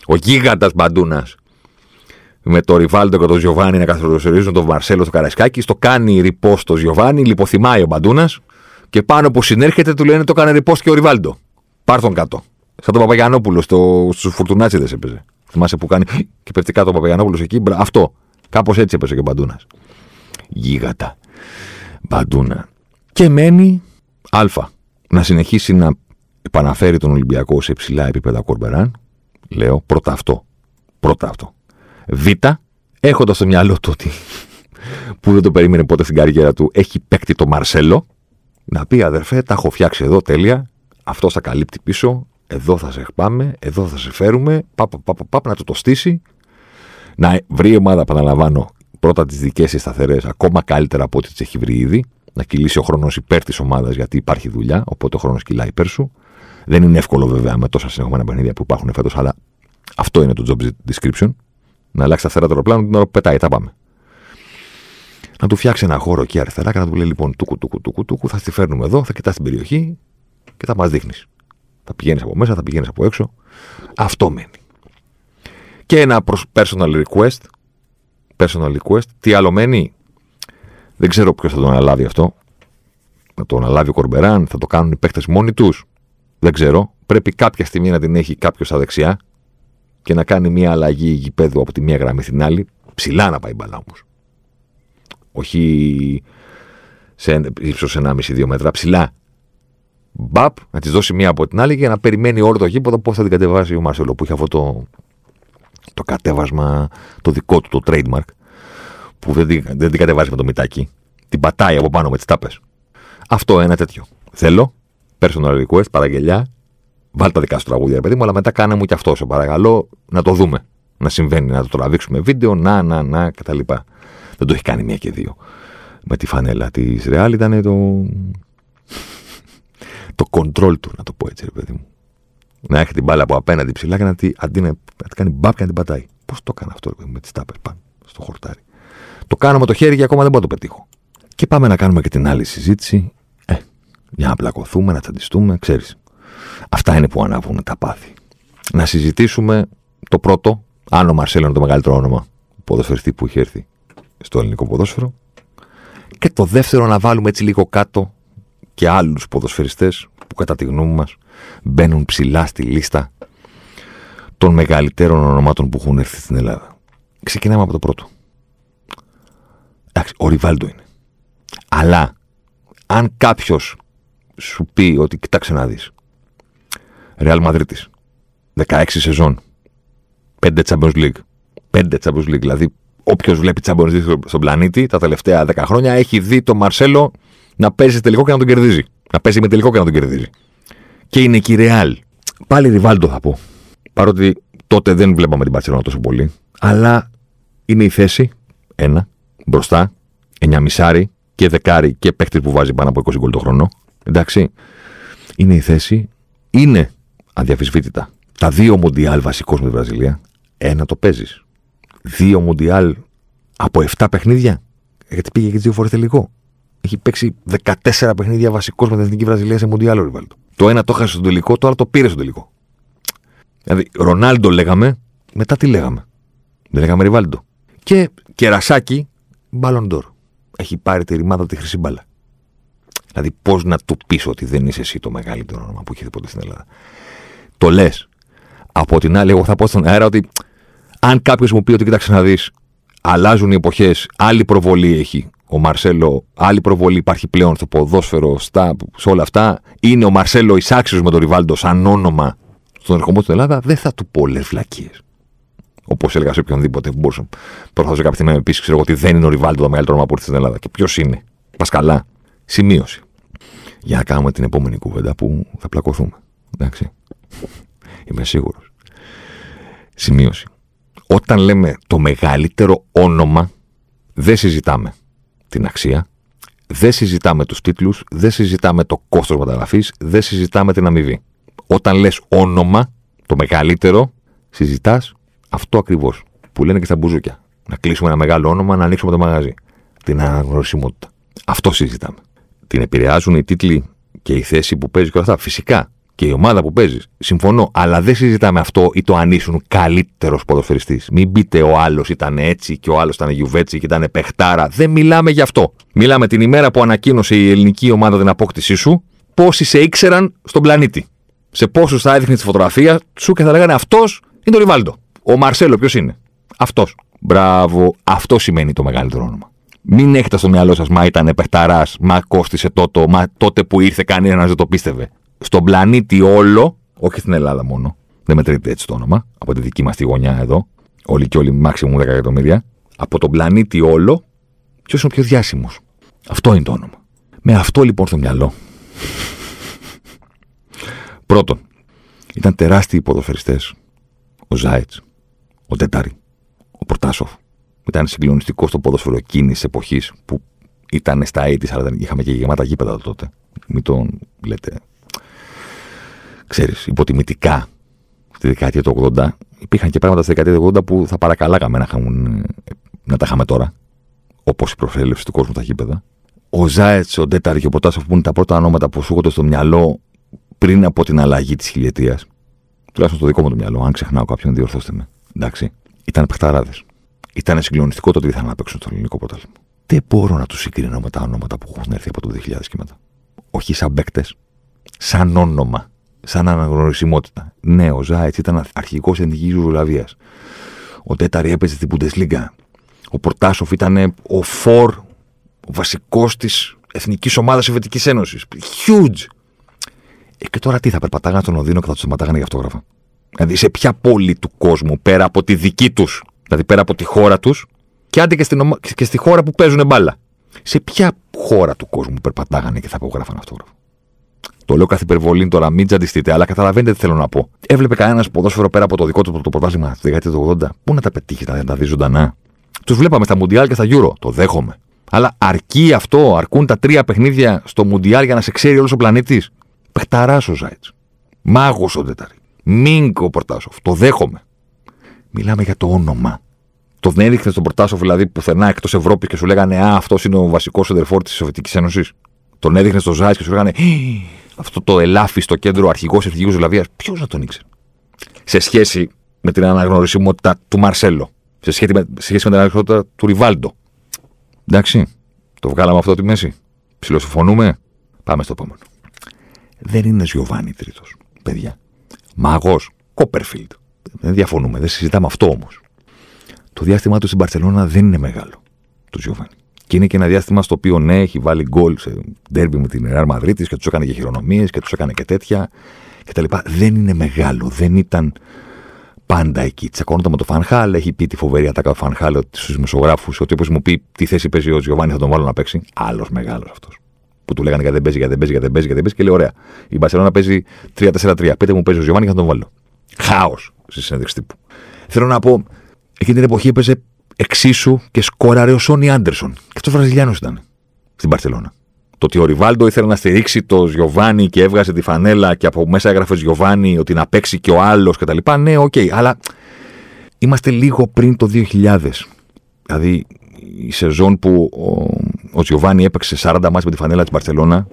ο γίγαντας Μπαντούνας, με το Ριβάλντο και τον Γιωβάνι να καθορίζουν τον Μαρσέλο, τον Καραϊσκάκη. Το κάνει ριπός το Γιωβάνι, λιποθυμάει ο Μπαντούνας και πάνω που συνέρχεται του λένε το έκανε ριπός και ο Ριβάλντο. Πάρ' τον κάτω. Σαν τον Παπαγιανόπουλο στους Φουρτουνάτσιδες έπαιζε. Θυμάσαι που κάνει και πέφτει κάτω ο Παπαγιανόπουλος εκεί. Αυτό. Κάπως έτσι έπαιζε και ο Μπαντούνας. Γίγαντα Μπαντούνα. Και μένει Α. Να συνεχίσει να επαναφέρει τον Ολυμπιακό σε υψηλά επίπεδα κορμπεράν. Λέω πρώτα αυτό. Β. Έχοντας στο μυαλό του ότι που δεν το περίμενε ποτέ στην καριέρα του, έχει παίκτη το Μαρσέλο. Να πει αδερφέ, τα έχω φτιάξει εδώ τέλεια. Αυτό θα καλύπτει πίσω. Εδώ θα σε πάμε. Εδώ θα σε φέρουμε. Παπ, να το στήσει. Να βρει ομάδα, επαναλαμβάνω, πρώτα τις δικές της σταθερές, ακόμα καλύτερα από ό,τι τις έχει βρει ήδη. Να κυλήσει ο χρόνος υπέρ της ομάδας, γιατί υπάρχει δουλειά. Οπότε ο χρόνος κυλάει υπέρ σου. Δεν είναι εύκολο βέβαια με τόσα συνεχόμενα παιχνίδια που υπάρχουν φέτος, αλλά αυτό είναι το job description. Να αλλάξει σταθερά το αεροπλάνο την ώρα που πετάει. Τα πάμε. Να του φτιάξει ένα χώρο εκεί αριστερά και να του λέει: Λοιπόν, τούκου, θα στη φέρνουμε εδώ, θα κοιτάς την περιοχή και θα μας δείχνεις. Θα πηγαίνεις από μέσα, θα πηγαίνεις από έξω. Αυτό μένει. Και ένα personal request. Τι άλλο μένει? Δεν ξέρω ποιος θα τον αναλάβει αυτό. Να τον αναλάβει ο Κορμπεράν, θα το κάνουν οι παίκτες μόνοι τους. Δεν ξέρω. Πρέπει κάποια στιγμή να την έχει κάποιος στα δεξιά και να κάνει μια αλλαγή γηπέδου από τη μία γραμμή στην άλλη. Ψηλά να πάει η μπαλά όμως. Όχι σε ύψος 1,5-2 μέτρα. Ψηλά. Μπαπ, να της δώσει μία από την άλλη για να περιμένει όλο το γήπεδο πώς θα την κατεβάσει ο Μαρσέλο, που είχε αυτό το κατέβασμα το δικό του, το trademark, που δεν την κατεβάζει με το μητάκι, την πατάει από πάνω με τις τάπες. Αυτό, ένα τέτοιο θέλω, personal request, παραγγελιά, βάλ τα δικά σου τραγούδια, παιδί μου, αλλά μετά κάνε μου και αυτό, σε παρακαλώ, να το δούμε, να συμβαίνει, να το τραβήξουμε βίντεο, να κτλ. Δεν το έχει κάνει μία και δύο με τη φανέλα της Real, ήταν το control του, να το πω έτσι, ρε παιδί μου. Να έχει την μπάλα από απέναντι ψηλά και να την κάνει μπαπ και να την πατάει. Πώς το κάνω αυτό με τις τάπες πάνω στο χορτάρι? Το κάνω με το χέρι και ακόμα δεν μπορώ να το πετύχω. Και πάμε να κάνουμε και την άλλη συζήτηση. Για να πλακωθούμε, να τσαντιστούμε, ξέρεις. Αυτά είναι που ανάβουν τα πάθη. Να συζητήσουμε το πρώτο, αν ο Μαρσέλο είναι το μεγαλύτερο όνομα ποδοσφαιριστή που είχε έρθει στο ελληνικό ποδόσφαιρο. Και το δεύτερο να βάλουμε έτσι λίγο κάτω και άλλους ποδοσφαιριστές που κατά τη γνώμη μας μπαίνουν ψηλά στη λίστα των μεγαλύτερων ονομάτων που έχουν έρθει στην Ελλάδα. Ξεκινάμε από το πρώτο. Εντάξει, ο Ριβάλντο είναι. Αλλά αν κάποιος σου πει ότι κοιτάξε να δεις, Ρεάλ Μαδρίτης, 16 σεζόν, 5 Champions League, δηλαδή όποιος βλέπει Champions League στον πλανήτη τα τελευταία 10 χρόνια έχει δει τον Μαρσέλο να παίζει τελικό και να τον κερδίζει. Και είναι και η Ρεάλ. Πάλι Ριβάλντο θα πω. Παρότι τότε δεν βλέπαμε την Μπαρτσελόνα τόσο πολύ. Αλλά είναι η θέση. Ένα. Μπροστά. 9,5 και δεκάρι και παίχτη που βάζει πάνω από 20 γκολ το χρόνο. Εντάξει. Είναι η θέση. Είναι αδιαφυσβήτητα. Τα δύο Μουντιάλ βασικός με τη Βραζιλία. Ένα το παίζει. Δύο Μουντιάλ από 7 παιχνίδια. Γιατί πήγε και 2 φορές τελικό. Έχει παίξει 14 παιχνίδια βασικός με την Εθνική Βραζιλία σε Μουντιάλ ο Ριβάλντο. Το ένα το έχασε στον τελικό, το άλλο το πήρε στον τελικό. Δηλαδή, Ρονάλντο λέγαμε, μετά τι λέγαμε? Δεν λέγαμε Ριβάλντο. Και κερασάκι, Μπαλοντόρ. Έχει πάρει τη ρημάδα τη χρυσή μπάλα. Δηλαδή, πώς να του πεις ότι δεν είσαι εσύ το μεγαλύτερο όνομα που είχε ποτέ στην Ελλάδα? Το λες. Από την άλλη, εγώ θα πω στον αέρα ότι αν κάποιος μου πει ότι κοίταξε να δεις, αλλάζουν οι εποχές, άλλη προβολή έχει ο Μαρσέλο, άλλη προβολή υπάρχει πλέον στο ποδόσφαιρο, σε όλα αυτά. Είναι ο Μαρσέλο ισάξιος με τον Ριβάλντο σαν όνομα στον ερχομό στην Ελλάδα. Δεν θα του πω λες βλακίες. Όπως έλεγα σε οποιονδíποτε που μπορούσα. Προσπαθώ κάποια στιγμή να με πεις ότι δεν είναι ο Ριβάλντο το μεγαλύτερο όνομα που ήρθε στην Ελλάδα. Και ποιος είναι? Πασκαλά. Σημείωση. για να κάνουμε την επόμενη κουβέντα που θα πλακωθούμε. Εντάξει. Είμαι σίγουρος. Σημείωση. Όταν λέμε το μεγαλύτερο όνομα, δεν συζητάμε την αξία, δεν συζητάμε τους τίτλους, δεν συζητάμε το κόστος μεταγραφής, δεν συζητάμε την αμοιβή. Όταν λες όνομα, το μεγαλύτερο, συζητάς αυτό ακριβώς που λένε και στα μπουζούκια. Να κλείσουμε ένα μεγάλο όνομα, να ανοίξουμε το μαγαζί. Την αναγνωρισιμότητα. Αυτό συζητάμε. Την επηρεάζουν οι τίτλοι και η θέση που παίζει και όλα αυτά. Φυσικά. Και η ομάδα που παίζει. Συμφωνώ. Αλλά δεν συζητάμε αυτό ή το αν ήσουν καλύτερο ποδοσφαιριστή. Μην πείτε ο άλλο ήταν έτσι και ο άλλο ήταν γιουβέτσι και ήταν παιχτάρα. Δεν μιλάμε γι' αυτό. Μιλάμε την ημέρα που ανακοίνωσε η ελληνική ομάδα την απόκτησή σου, πόσοι σε ήξεραν στον πλανήτη. Σε πόσου θα έδειχνε τη φωτογραφία σου και θα λέγανε αυτό είναι το Ριβάλντο. Ο Μαρσέλο ποιο είναι. Αυτό. Μπράβο. Αυτό σημαίνει το μεγαλύτερο όνομα. Μην έχετε στο μυαλό σας, μα ήταν παιχταράς, μα κόστισε τότε, μα τότε που ήρθε κανένας δεν το πίστευε. Στον πλανήτη όλο, όχι στην Ελλάδα μόνο, δεν μετρείται έτσι το όνομα, από τη δική μας τη γωνιά εδώ, όλοι και όλοι μάξιμου 10 εκατομμύρια, από τον πλανήτη όλο, ποιος είναι ο πιο διάσημος. Αυτό είναι το όνομα. Με αυτό λοιπόν στο μυαλό. Πρώτον, ήταν τεράστιοι ποδοσφαιριστές. Ο Ζάιτς, ο Τετάρη, ο Πορτάσοφ. Ήταν συγκλονιστικό στο ποδόσφαιρο εκείνης της εποχής που ήταν στα 80's, αλλά είχαμε και γεμάτα γήπεδα τότε. Μην τον λέτε, ξέρεις, υποτιμητικά στη δεκαετία του 80. Υπήρχαν και πράγματα στη δεκαετία του 80 που θα παρακαλάγαμε να τα είχαμε τώρα. Όπως η προσέλευση του κόσμου τα γήπεδα. Ο Ζάετς, ο Ντέταρ και ο Ποτάσοφ, που είναι τα πρώτα ονόματα που σου έρχονται στο μυαλό πριν από την αλλαγή της χιλιετίας. Τουλάχιστον στο δικό μου το μυαλό. Αν ξεχνάω κάποιον, διορθώστε με. Εντάξει. Ήταν παιχταράδες. Ήταν συγκλονιστικό το ότι ήθελαν να παίξουν στο ελληνικό πρωτάθλημα. Δεν μπορώ να τους συγκρίνω με τα ονόματα που έχουν έρθει από το 2000 και μετά. Όχι σαν παίκτες, σαν όνομα, σαν αναγνωρισιμότητα. Ναι, ο Ζάιτς ήταν αρχηγός εθνικής Ιουγκοσλαβίας. Ο Τέταρη έπαιζε στην Bundesliga. Ο Πορτάσοφ ήταν ο φορ, ο βασικός της εθνικής ομάδας Σοβιετικής Ένωσης. Huge! Και τώρα τι, θα περπατάγανε στον Οδύνο και θα τους σταματάγανε για αυτόγραφα. Δηλαδή σε ποια πόλη του κόσμου πέρα από τη δική τους. Δηλαδή πέρα από τη χώρα τους και άντε και, και στη χώρα που παίζουν μπάλα. Σε ποια χώρα του κόσμου περπατάγανε και θα απογράφανε αυτόγραφο. Το λέω καθ' υπερβολή τώρα, μην τζαντιστείτε, αλλά καταλαβαίνετε τι θέλω να πω. Έβλεπε κανένας ποδόσφαιρο πέρα από το δικό του το πρωτάθλημα στη δεκαετία του 80. Πού να τα πετύχει, να τα δει ζωντανά. Τους βλέπαμε στα Μουντιάλ και στα Euro. Το δέχομαι. Αλλά αρκεί αυτό, αρκούν τα 3 παιχνίδια στο Μουντιάλ για να σε ξέρει όλος ο πλανήτης. Πεχταράς ο Ζάιτς. Μάγος ο Τέταρη. Μίνκο ο Πορτάσοφ. Το δέχομαι. Μιλάμε για το όνομα. Το δεν έδειχνε στον Πορτάσοφ δηλαδή πουθενά εκτός Ευρώπης και σου λέγανε α, αυτός είναι ο βασικός εντερφόρ της Σοβιετικής Ένωσης. Τον έδειχνε στο Ζάιτς και σου λέγανε αυτό το ελάφι στο κέντρο αρχηγός εθνικής Ιουγκοσλαβίας. Ποιος να τον ήξερε. Σε σχέση με την αναγνωρισιμότητα του Μαρσέλο. Σε σχέση με την αναγνωρισιμότητα του Ριβάλντο. Εντάξει. Το βγάλαμε αυτό τη μέση. Ψιλοσυμφωνούμε. Πάμε στο επόμενο. Δεν είναι Γιωβάνι Τρίτος. Παιδιά. Μαγός. Κόπερφιλντ. Δεν διαφωνούμε, δεν συζητάμε αυτό όμως. Το διάστημά του στην Μπαρσελόνα δεν είναι μεγάλο, του Γιωβάνι. Και είναι και ένα διάστημα στο οποίο ναι, έχει βάλει γκολ σε ντέρμπι με την Ρεάλ Μαδρίτη και του έκανε και χειρονομίες και του έκανε και τέτοια κτλ. Δεν είναι μεγάλο, δεν ήταν πάντα εκεί. Τσακώνονταν με το Φανχάλ, έχει πει τη φοβερή ατάκα του Φανχάλ στου μεσογράφου, ότι όπως μου πει τι θέση παίζει ο Γιωβάνι θα τον βάλω να παίξει. Άλλο μεγάλο αυτό. Που του λέγανε γιατί δεν παίζει, γιατί δεν παίζει και λέει ωραία. Η Μπαρσελόνα παίζει 3-4-3. Πείτε μου παίζει ο Γιωβάνι θα τον βάλω. Χάος στη συνέντευξη τύπου. Θέλω να πω, εκείνη την εποχή έπαιζε εξίσου και σκόραρε ο Σόνι Άντερσον. Και αυτός Βραζιλιάνος ήταν στην Μπαρσελόνα. Το ότι ο Ριβάλντο ήθελε να στηρίξει το Γιωβάνι και έβγαζε τη φανέλα και από μέσα έγραφε Γιωβάνι ότι να παίξει και ο άλλος κτλ. Ναι, οκ, αλλά είμαστε λίγο πριν το 2000. Δηλαδή η σεζόν που ο Γιωβάνι έπαιξε 40 μάτς με τη φανέλα της Μπαρσελόνα,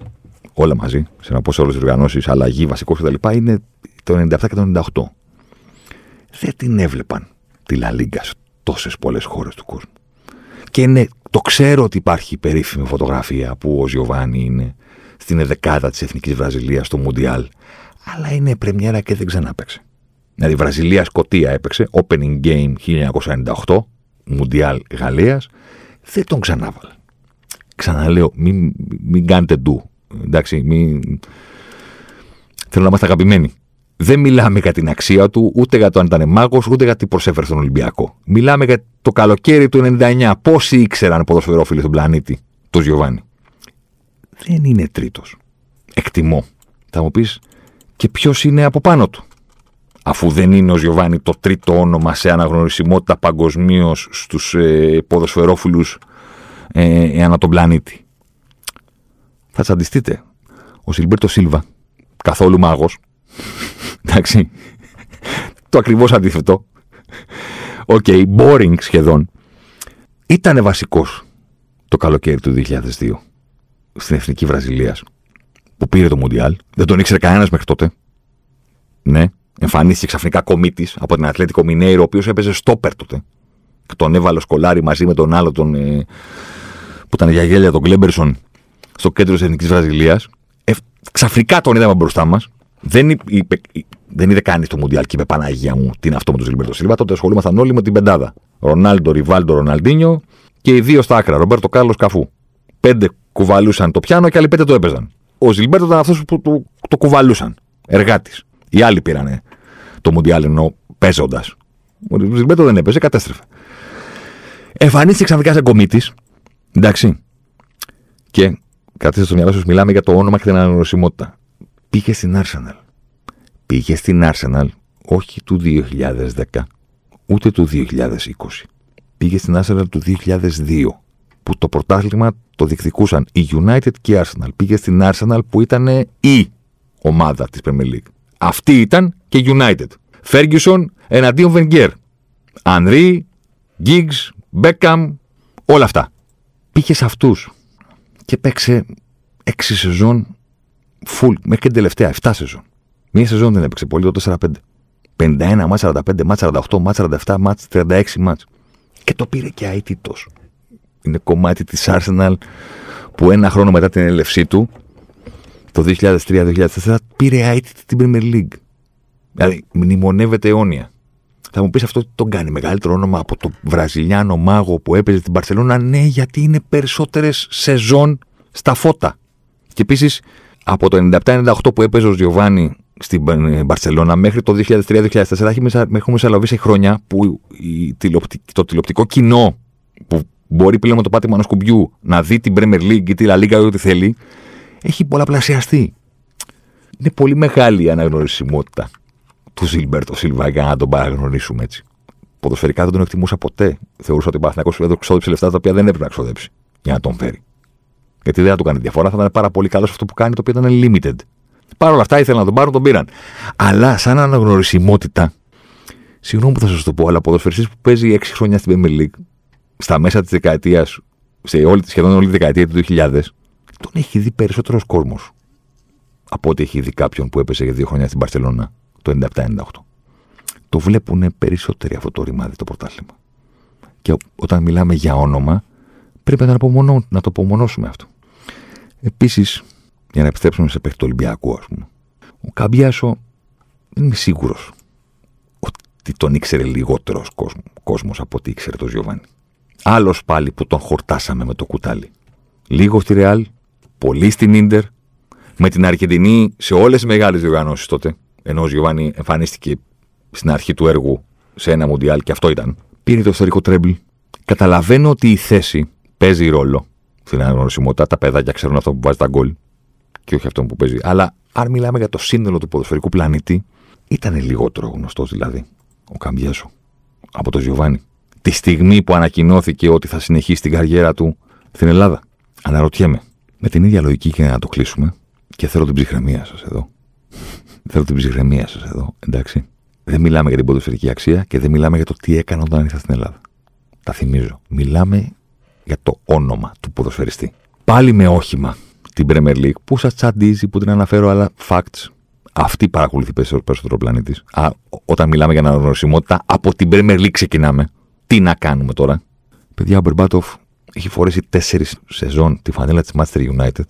όλα μαζί, σε να πω σε όλες τις οργανώσεις, αλλαγή, βασικό κτλ. Είναι το 97 και το 98. Δεν την έβλεπαν τη Λα Λίγκα σε τόσες πολλές χώρες του κόσμου. Και ναι, το ξέρω ότι υπάρχει περίφημη φωτογραφία που ο Γιωβάνι είναι στην εδεκάδα της Εθνικής Βραζιλίας στο Μουντιάλ, αλλά είναι πρεμιέρα και δεν ξαναπέξε. Δηλαδή, Βραζιλία-Σκοτία έπαιξε, Opening Game 1998, Μουντιάλ Γαλλίας, δεν τον ξανάβαλε. Ξαναλέω, μην κάνετε ντου. Εντάξει, θέλω να είμαστε αγαπημένοι. Δεν μιλάμε για την αξία του, ούτε για το αν ήταν μάγος, ούτε για τι προσέφερε στον Ολυμπιακό. Μιλάμε για το καλοκαίρι του 99. Πόσοι ήξεραν ποδοσφαιρόφιλοι στον πλανήτη, τον Γιωβάνι. Δεν είναι τρίτος. εκτιμώ. Θα μου πεις, και ποιος είναι από πάνω του, αφού δεν είναι ο Γιωβάνι το τρίτο όνομα σε αναγνωρισιμότητα παγκοσμίως στους ποδοσφαιρόφιλους ανά τον πλανήτη. Θα τσαντιστείτε. Ο Σιλμπέρτο Σίλβα, καθόλου μάγος, εντάξει, το ακριβώς αντίθετο, okay, boring σχεδόν, ήτανε βασικός το καλοκαίρι του 2002 στην Εθνική Βραζιλίας, που πήρε το Μουντιάλ. Δεν τον ήξερε κανένας μέχρι τότε. Ναι, εμφανίστηκε ξαφνικά κομίτης από την Ατλέτικο Μινέιρο, ο οποίος έπαιζε στόπερ τότε. Τον έβαλε σκολάρι μαζί με τον άλλο, τον, που ήταν για γέλια, τον Κλέμπερσον, στο κέντρο της Εθνικής Βραζιλίας. Ξαφνικά τον είδαμε μπροστά μας. Δεν είδε κανείς το Μουντιάλ και είπε Παναγία μου, τι είναι αυτό με τον Ζιλμπέρτο Σίλβα. Τότε ασχολούμασταν όλοι με την πεντάδα. Ρονάλντο, Ριβάλντο, Ροναλντίνιο και οι δύο στα άκρα, Ρομπέρτο Κάρλος, Καφού. 5 κουβαλούσαν το πιάνο και άλλοι 5 το έπαιζαν. Ο Ζιλμπέρτο ήταν αυτός που το κουβαλούσαν. Εργάτης. Οι άλλοι πήρανε το Μουντιάλ ενώ παίζοντας. Ο Ζιλμπέρτο δεν έπαιζε, κατέστρεφε. Εμφανίστηκε ξαφνικά σε κομίτης. Εντάξει. Και κρατήστε στο μυαλό σας, μιλάμε για το όνομα και την αναγνωρισιμότητα. Πήγε στην Arsenal. Πήγε στην Arsenal όχι του 2010, ούτε του 2020. Πήγε στην Arsenal του 2002, που το πρωτάθλημα το διεκδικούσαν η United και η Arsenal. Πήγε στην Arsenal που ήταν η ομάδα της Premier League. Αυτή ήταν και η United. Ferguson εναντίον Wenger. Henry, Giggs, Beckham, όλα αυτά. Πήγε σε αυτούς και παίξε 6 σεζόν full, μέχρι και την τελευταία, 7 σεζόν. Μία σεζόν δεν έπαιξε πολύ, το 4-5. 51 μάτς, 45 μάτς, 48 μάτς, 47 μάτς, 36 μάτς. Και το πήρε και αίτητος. Είναι κομμάτι της Arsenal που ένα χρόνο μετά την έλευσή του, το 2003-2004, πήρε αίτητη την Premier League. Δηλαδή, μνημονεύεται αιώνια. Θα μου πεις, αυτό τον κάνει μεγαλύτερο όνομα από το Βραζιλιάνο μάγο που έπαιζε την Μπαρσελόνα? Ναι, γιατί είναι περισσότερες σεζόν στα φώτα. Και επίσης, από το 97-98 που έπαιζε ο Γιωβάνι στην Μπαρσελόνα μέχρι το 2003-2004, έχουμε μεσαλαβήσει χρόνια που το τηλεοπτικό κοινό που μπορεί πλέον με το πάτημα ενός κουμπιού να δει την Premier League ή τη La Liga ή ό,τι θέλει, έχει πολλαπλασιαστεί. Είναι πολύ μεγάλη η αναγνωρισιμότητα του Ζιλμπέρτο Σίλβα για να τον παραγνωρίσουμε έτσι. Ποδοσφαιρικά δεν τον εκτιμούσα ποτέ. Θεωρούσα ότι ο Παναθηναϊκός ξόδεψε λεφτά τα οποία δεν έπρεπε να ξοδέψει για να τον φέρει. Γιατί δεν θα του κάνει διαφορά, θα ήταν πάρα πολύ καλό αυτό που κάνει, το οποίο ήταν limited. Παρ' όλα αυτά ήθελαν να τον πάρουν, τον πήραν. Αλλά σαν αναγνωρισιμότητα, συγγνώμη που θα σας το πω, αλλά ποδοσφαιριστής που παίζει 6 χρόνια στην Premier League, στα μέσα της δεκαετίας, σχεδόν όλη τη δεκαετία του 2000, τον έχει δει περισσότερος κόσμος από ό,τι έχει δει κάποιον που έπεσε για 2 χρόνια στην Μπαρσελόνα το 97-98. Το βλέπουν περισσότεροι αυτό το ρημάδι το πρωτάθλημα. Και όταν μιλάμε για όνομα, πρέπει να το απομονώσουμε αυτό. Επίσης, για να επιστρέψουμε σε παίκτη του Ολυμπιακού, ας πούμε, ο Καμπιάσο δεν είμαι σίγουρος ότι τον ήξερε λιγότερος κόσμος από ό,τι ήξερε τον Γιωβάνι. Άλλος πάλι που τον χορτάσαμε με το κουτάλι. Λίγο στη Ρεάλ, πολύ στην Inter, με την Αργεντινή σε όλες τις μεγάλες διοργανώσεις τότε. Ενώ ο Γιωβάνι εμφανίστηκε στην αρχή του έργου σε ένα Μουντιάλ και αυτό ήταν. Πήρε το ιστορικό τρέμπλ. Καταλαβαίνω ότι η θέση παίζει ρόλο στην αναγνωρισιμότητα. Τα παιδάκια ξέρουν αυτό που βάζει τα γκολ και όχι αυτό που παίζει. Αλλά αν μιλάμε για το σύνολο του ποδοσφαιρικού πλανήτη, ήταν λιγότερο γνωστός δηλαδή ο Καμπιάσο από τον Γιωβάνι. Τη στιγμή που ανακοινώθηκε ότι θα συνεχίσει την καριέρα του στην Ελλάδα. Αναρωτιέμαι, με την ίδια λογική και να το κλείσουμε, και θέλω την ψυχραιμία σας εδώ. Εντάξει. Δεν μιλάμε για την ποδοσφαιρική αξία και δεν μιλάμε για το τι έκανε όταν ήρθα στην Ελλάδα. Τα θυμίζω. Μιλάμε για το όνομα του ποδοσφαιριστή. Πάλι με όχημα την Premier League που σας τσαντίζει, που την αναφέρω, αλλά facts. Αυτή παρακολουθεί περισσότερο ο πλανήτης. Όταν μιλάμε για αναγνωρισιμότητα, από την Premier League ξεκινάμε. Τι να κάνουμε τώρα. Παιδιά, ο Μπερμπάτοφ έχει φορέσει 4 σεζόν τη φανέλα της Manchester United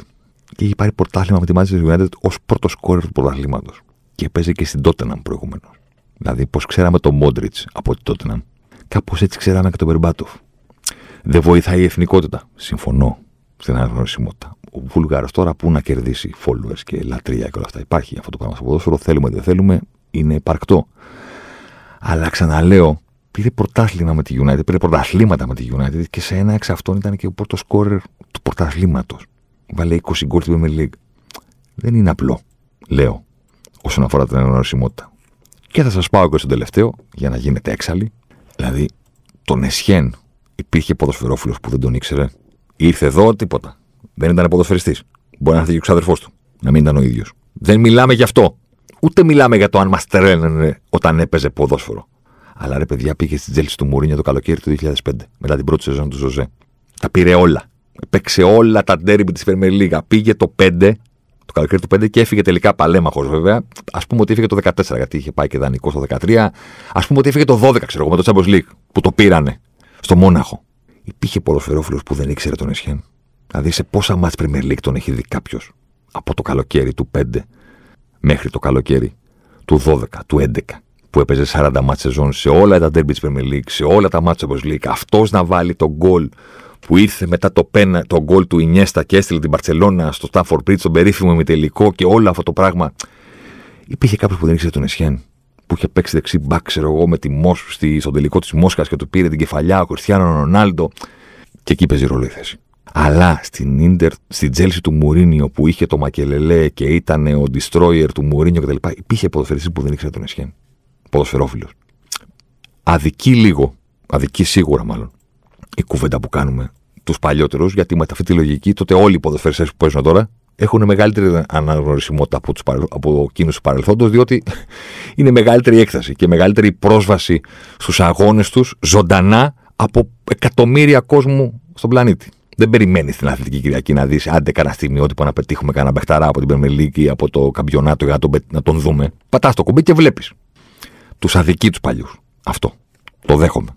και έχει πάρει πρωτάθλημα με τη Manchester United ως πρώτο σκόρερ του πρωταθλήματος. Και παίζει και στην Tottenham προηγουμένως. Δηλαδή, πώς ξέραμε τον Μόντριτς από την Tottenham, κάπως έτσι ξέραμε και τον Μπερμπάτοφ. Δεν βοηθάει η εθνικότητα. Συμφωνώ στην αναγνωρισιμότητα. Ο Βούλγαρος τώρα που να κερδίσει followers και λατρεία και όλα αυτά. Υπάρχει αυτό το πράγμα στο ποδόσφαιρο. Θέλουμε, δεν θέλουμε, είναι υπαρκτό. Αλλά ξαναλέω. Πήρε πρωτάθλημα με τη United, πήρε πρωταθλήματα με τη United και σε ένα εξ αυτών ήταν και ο πρώτος σκόρερ του πρωταθλήματος. Βάλε 20 γκολ στην Premier League. δεν είναι απλό, λέω, όσον αφορά την αναγνωρισιμότητα. Και θα σας πάω και στον τελευταίο, για να γίνετε έξαλλοι. Δηλαδή, τον Εσχέν υπήρχε ποδοσφαιρόφιλος που δεν τον ήξερε. Ήρθε εδώ, τίποτα. Δεν ήταν ποδοσφαιριστής. Μπορεί να έρθει και ο ξάδερφός του, να μην ήταν ο ίδιος. Δεν μιλάμε γι' αυτό. Ούτε μιλάμε για το αν μας τρέλαινε όταν έπαιζε ποδόσφαιρο. Αλλά ρε παιδιά, πήγε στη Τζέλση του Μουρίνιο το καλοκαίρι του 2005, μετά την πρώτη σεζόν του Ζωζέ. Τα πήρε όλα. Παίξε όλα τα ντέρμπι της Πρέμιερ Λίγκα. Πήγε το 5, το καλοκαίρι του 5 και έφυγε τελικά παλέμαχος βέβαια. Ας πούμε ότι έφυγε το 14, γιατί είχε πάει και δανεικό το 13. Ας πούμε ότι έφυγε το 12, ξέρω εγώ, με το Champions League που το πήρανε στο Μόναχο. Υπήρχε ποδοσφαιρόφιλος που δεν ήξερε τον Εσχέν. Δηλαδή σε πόσα μάτς Πρέμιερ Λίγκ τον έχει δει κάποιος από το καλοκαίρι του 5 μέχρι το καλοκαίρι του 12, του 11, που έπαιζε 40 μάτς σεζόν σε όλα τα ντέρμπι της Πρέμιερ Λίγκ, σε όλα τα μάτς Champions League. Αυτός να βάλει τον γκολ που ήρθε μετά το γκολ του Ινιέστα και έστειλε την Μπαρτσελόνα στο Στάνφορντ Μπριτζ, στον περίφημο ημιτελικό και όλο αυτό το πράγμα. Υπήρχε κάποιος που δεν ήξερε τον Εσχέν, που είχε παίξει δεξί μπακ, ξέρω εγώ, με τη στον τελικό της Μόσχας και του πήρε την κεφαλιά ο Κριστιάνο Ρονάλντο. Και εκεί παίζει ρόλο η θέση. Αλλά στην Τζέλση του Μουρίνιο που είχε το Μακελελέ και ήταν ο destroyer του Μουρίνιο κτλ. Υπήρχε ποδοσφαιριστής που δεν ήξερε τον Εσχέν. Ποδοσφαιρόφιλος. Αδική λίγο, αδική σίγουρα μάλλον, η κουβέντα που κάνουμε τους παλιότερους, γιατί με αυτή τη λογική τότε όλοι οι ποδοσφαιριστές που παίζουν τώρα έχουν μεγαλύτερη αναγνωρισιμότητα από εκείνους του παρελθόντος, διότι είναι μεγαλύτερη η έκταση και μεγαλύτερη πρόσβαση στους αγώνες τους ζωντανά από εκατομμύρια κόσμου στον πλανήτη. Δεν περιμένεις την Αθλητική Κυριακή να δεις άντε κανένα στιγμιότυπο, να πετύχουμε κανένα μπεχταρά από την Πρέμιερ Λιγκ ή από το καμπιονάτο για να τον δούμε. Πατάς το κουμπί και βλέπεις. Τους αδικεί τους παλιούς. Αυτό. Το δέχομαι.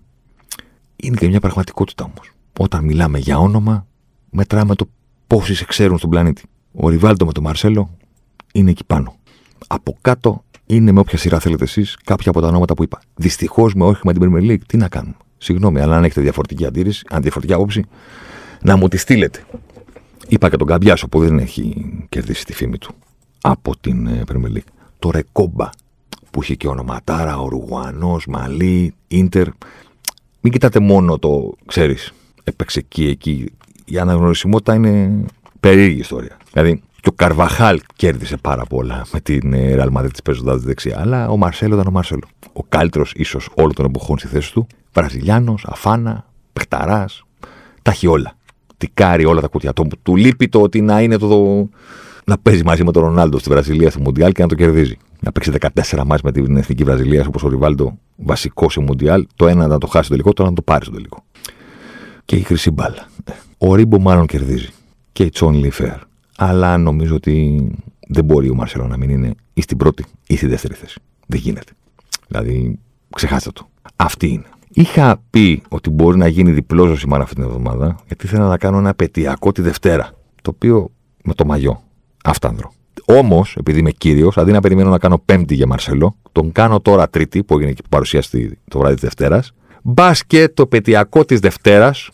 Είναι και μια πραγματικότητα όμως. Όταν μιλάμε για όνομα, μετράμε το πόσοι σε ξέρουν στον πλανήτη. Ο Ριβάλντο με τον Μαρσέλο είναι εκεί πάνω. Από κάτω είναι, με όποια σειρά θέλετε εσείς, κάποια από τα ονόματα που είπα. Δυστυχώς με όχι με την Premier League, τι να κάνουμε. Συγγνώμη, αλλά αν έχετε διαφορετική αντίρρηση, αν διαφορετική άποψη, να μου τη στείλετε. Είπα και τον Καμπιάσο που δεν έχει κερδίσει τη φήμη του από την Premier League. Το Ρεκόμπα που είχε και ονοματάρα, Ουρουγουανός, Μαλί, Ίντερ. Μην κοιτάτε μόνο το, ξέρεις, έπαιξε εκεί. Η αναγνωρισιμότητα είναι περίεργη ιστορία. Δηλαδή, και ο Καρβαχάλ κέρδισε πάρα πολλά με την Ρεάλ Μαδρίτη παίζοντας τη δεξιά. Αλλά ο Μαρσέλο ήταν ο Μαρσέλο. Ο καλύτερος ίσως όλων των εποχών στη θέση του. Βραζιλιάνος, αφάνα, παιχταράς. Τα έχει όλα. Τικάρει όλα τα κουτιά. Του λείπει το ότι να είναι να παίζει μαζί με τον Ρονάλντο στη Βραζιλία στο Μουντιάλ και να το κερδίζει. Να παίξει 14 μάτς με την Εθνική Βραζιλία, όπως ο Ριβάλντο, βασικό σε Μουντιάλ. Το ένα να το χάσει το τελικό, το άλλο να το πάρει στο τελικό. Και η χρυσή μπάλα. Ο Ρίμπο μάλλον κερδίζει. Και it's only fair. Αλλά νομίζω ότι δεν μπορεί ο Μαρσέλο να μην είναι ή στην πρώτη ή στη δεύτερη θέση. Δεν γίνεται. Δηλαδή, ξεχάστε το. Αυτή είναι. Είχα πει ότι μπορεί να γίνει διπλό Ζοσιμάρ αυτή την εβδομάδα, γιατί ήθελα να κάνω ένα επαιτειακό τη Δευτέρα. Το οποίο με το μαγιό. Αυτάνδρο. Όμως, επειδή είμαι κύριος, αντί να περιμένω να κάνω Πέμπτη για Μαρσέλο, τον κάνω τώρα Τρίτη, που έγινε και που παρουσιάστηκε το βράδυ της Δευτέρας. Μπας και το επαιτειακό της Δευτέρας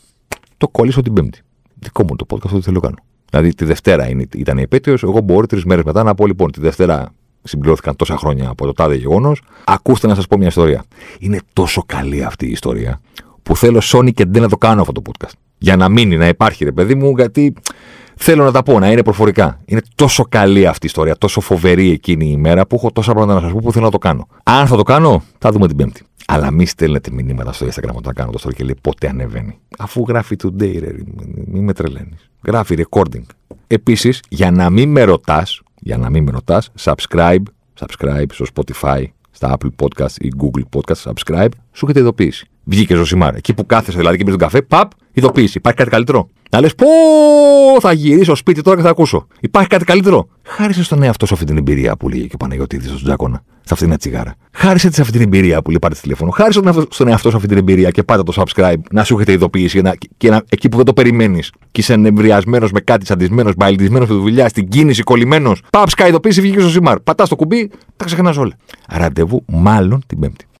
το κολλήσω την Πέμπτη. Δικό μου το podcast, αυτό το θέλω να κάνω. Δηλαδή, τη Δευτέρα ήταν η επέτειος, εγώ μπορώ 3 μέρες μετά να πω: λοιπόν, τη Δευτέρα συμπληρώθηκαν τόσα χρόνια από το τάδε γεγονός. Ακούστε να σας πω μια ιστορία. Είναι τόσο καλή αυτή η ιστορία που θέλω Sony και δεν να το κάνω αυτό το podcast. Για να μείνει, να υπάρχει, ρε παιδί μου, γιατί. Θέλω να τα πω, να είναι προφορικά. Είναι τόσο καλή αυτή η ιστορία, τόσο φοβερή εκείνη η ημέρα που έχω τόσα πράγματα να σας πω που θέλω να το κάνω. Αν θα το κάνω, θα δούμε την Πέμπτη. Αλλά μη στέλνετε μηνύματα στο Instagram όταν κάνω το story και λέει πότε ανεβαίνει. Αφού γράφει today, ρε, μη με τρελαίνεις. Γράφει recording. Επίσης, για να μην με ρωτάς, subscribe στο Spotify, στα Apple Podcasts ή Google Podcasts, subscribe, σου έχετε ειδοποίηση. Βγήκε Ζοσιμάρ. Εκεί που κάθεσαι δηλαδή και πίνεις τον καφέ, παπ, ειδοποίηση. Υπάρχει κάτι καλύτερο. Να λες πω, θα γυρίσω σπίτι τώρα και θα ακούσω. Υπάρχει κάτι καλύτερο. Χάρισε στον εαυτό σου αυτή την εμπειρία που λέει και ο Παναγιώτης στον Τζάκωνα, σε αυτήν την τσιγάρα. Χάρισε τη σε αυτή την εμπειρία που λέει πάρε τη τηλέφωνο. Χάρισε στον εαυτό σου αυτή την εμπειρία και πάτα το subscribe να σου έχετε ειδοποίηση εκεί που δεν το περιμένεις. Και είσαι εμβριασμένος με κάτι, σαντισμένος, μπαηλτισμένος με τη δουλειά, στην κίνηση, κολλημένος. Παπ, ειδοποίηση, βγήκε Ζοσιμάρ. Πατάς το κουμπί, τα ξεχνάς όλα. Ραντεβού μάλλον την Πέμπτη.